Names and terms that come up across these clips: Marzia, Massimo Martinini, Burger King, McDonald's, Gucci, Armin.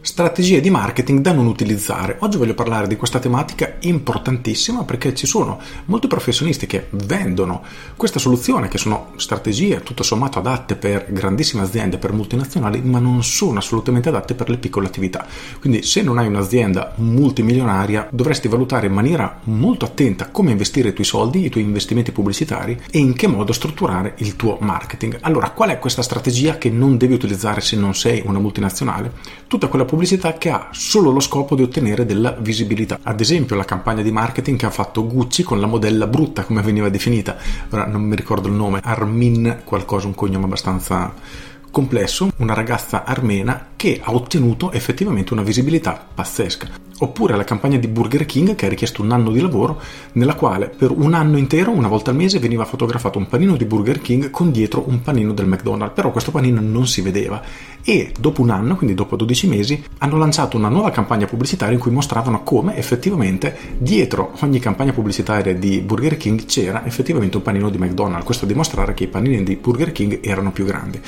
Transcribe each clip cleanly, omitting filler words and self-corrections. Strategie di marketing da non utilizzare. Oggi voglio parlare di questa tematica importantissima perché ci sono molti professionisti che vendono questa soluzione, che sono strategie tutto sommato adatte per grandissime aziende, per multinazionali, ma non sono assolutamente adatte per le piccole attività. Quindi se non hai un'azienda multimilionaria dovresti valutare in maniera molto attenta come investire i tuoi soldi, i tuoi investimenti pubblicitari e in che modo strutturare il tuo marketing. Allora, qual è questa strategia che non devi utilizzare se non sei una multinazionale? Tutta quella pubblicità che ha solo lo scopo di ottenere della visibilità. Ad esempio la campagna di marketing che ha fatto Gucci con la modella brutta, come veniva definita, ora non mi ricordo il nome, Armin qualcosa, un cognome abbastanza complesso, una ragazza armena che ha ottenuto effettivamente una visibilità pazzesca. Oppure la campagna di Burger King, che ha richiesto un anno di lavoro, nella quale per un anno intero, una volta al mese, veniva fotografato un panino di Burger King con dietro un panino del McDonald's, però questo panino non si vedeva. E dopo un anno, quindi dopo 12 mesi, hanno lanciato una nuova campagna pubblicitaria in cui mostravano come effettivamente dietro ogni campagna pubblicitaria di Burger King c'era effettivamente un panino di McDonald's, questo a dimostrare che i panini di Burger King erano più grandi.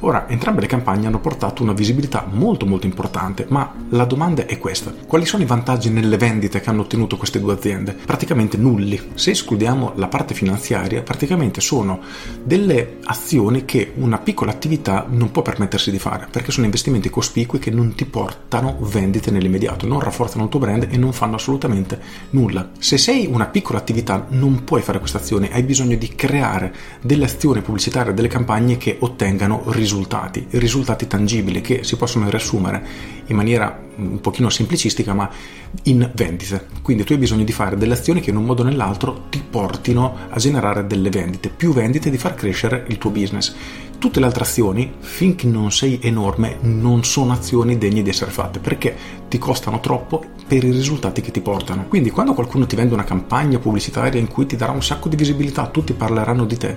Ora, entrambe le campagne hanno portato una visibilità molto importante, ma la domanda è questa: quali sono i vantaggi nelle vendite che hanno ottenuto queste due aziende? Praticamente nulli. Se escludiamo la parte finanziaria, praticamente sono delle azioni che una piccola attività non può permettersi di fare, perché sono investimenti cospicui che non ti portano vendite nell'immediato, non rafforzano il tuo brand e non fanno assolutamente nulla. Se sei una piccola attività non puoi fare questa azione, hai bisogno di creare delle azioni pubblicitarie, delle campagne che ottengano risultati tangibili, che si possono riassumere in maniera un pochino semplicistica ma in vendite. Quindi tu hai bisogno di fare delle azioni che in un modo o nell'altro ti portino a generare delle vendite, più vendite, di far crescere il tuo business. Tutte le altre azioni, finché non sei enorme, non sono azioni degne di essere fatte perché ti costano troppo per i risultati che ti portano. Quindi quando qualcuno ti vende una campagna pubblicitaria in cui ti darà un sacco di visibilità, tutti parleranno di te,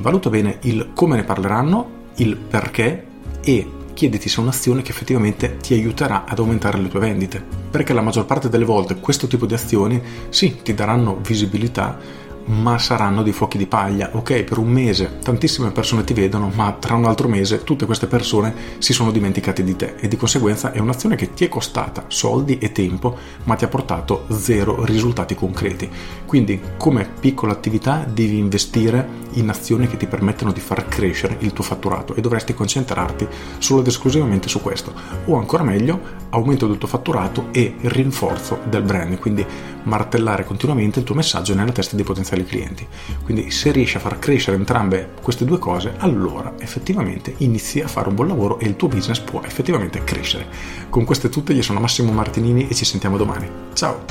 valuta bene il come ne parleranno, il perché, e chiediti se è un'azione che effettivamente ti aiuterà ad aumentare le tue vendite, perché la maggior parte delle volte questo tipo di azioni sì ti daranno visibilità, ma saranno dei fuochi di paglia. Ok, per un mese tantissime persone ti vedono, ma tra un altro mese tutte queste persone si sono dimenticate di te e di conseguenza è un'azione che ti è costata soldi e tempo, ma ti ha portato zero risultati concreti. Quindi come piccola attività devi investire in azioni che ti permettano di far crescere il tuo fatturato e dovresti concentrarti solo ed esclusivamente su questo, o ancora meglio aumento del tuo fatturato e rinforzo del brand, quindi martellare continuamente il tuo messaggio nella testa dei potenziali clienti. Quindi se riesci a far crescere entrambe queste due cose, allora effettivamente inizi a fare un buon lavoro e il tuo business può effettivamente crescere. Con queste tutte, io sono Massimo Martinini e ci sentiamo domani. Ciao!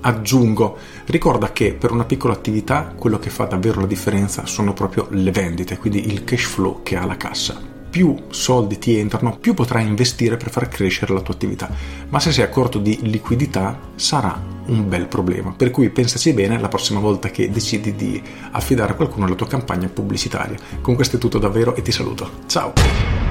Aggiungo, ricorda che per una piccola attività quello che fa davvero la differenza sono proprio le vendite, quindi il cash flow che ha la cassa. Più soldi ti entrano, più potrai investire per far crescere la tua attività, ma se sei a corto di liquidità sarà un bel problema, per cui pensaci bene la prossima volta che decidi di affidare a qualcuno la tua campagna pubblicitaria. Con questo è tutto davvero e ti saluto, ciao!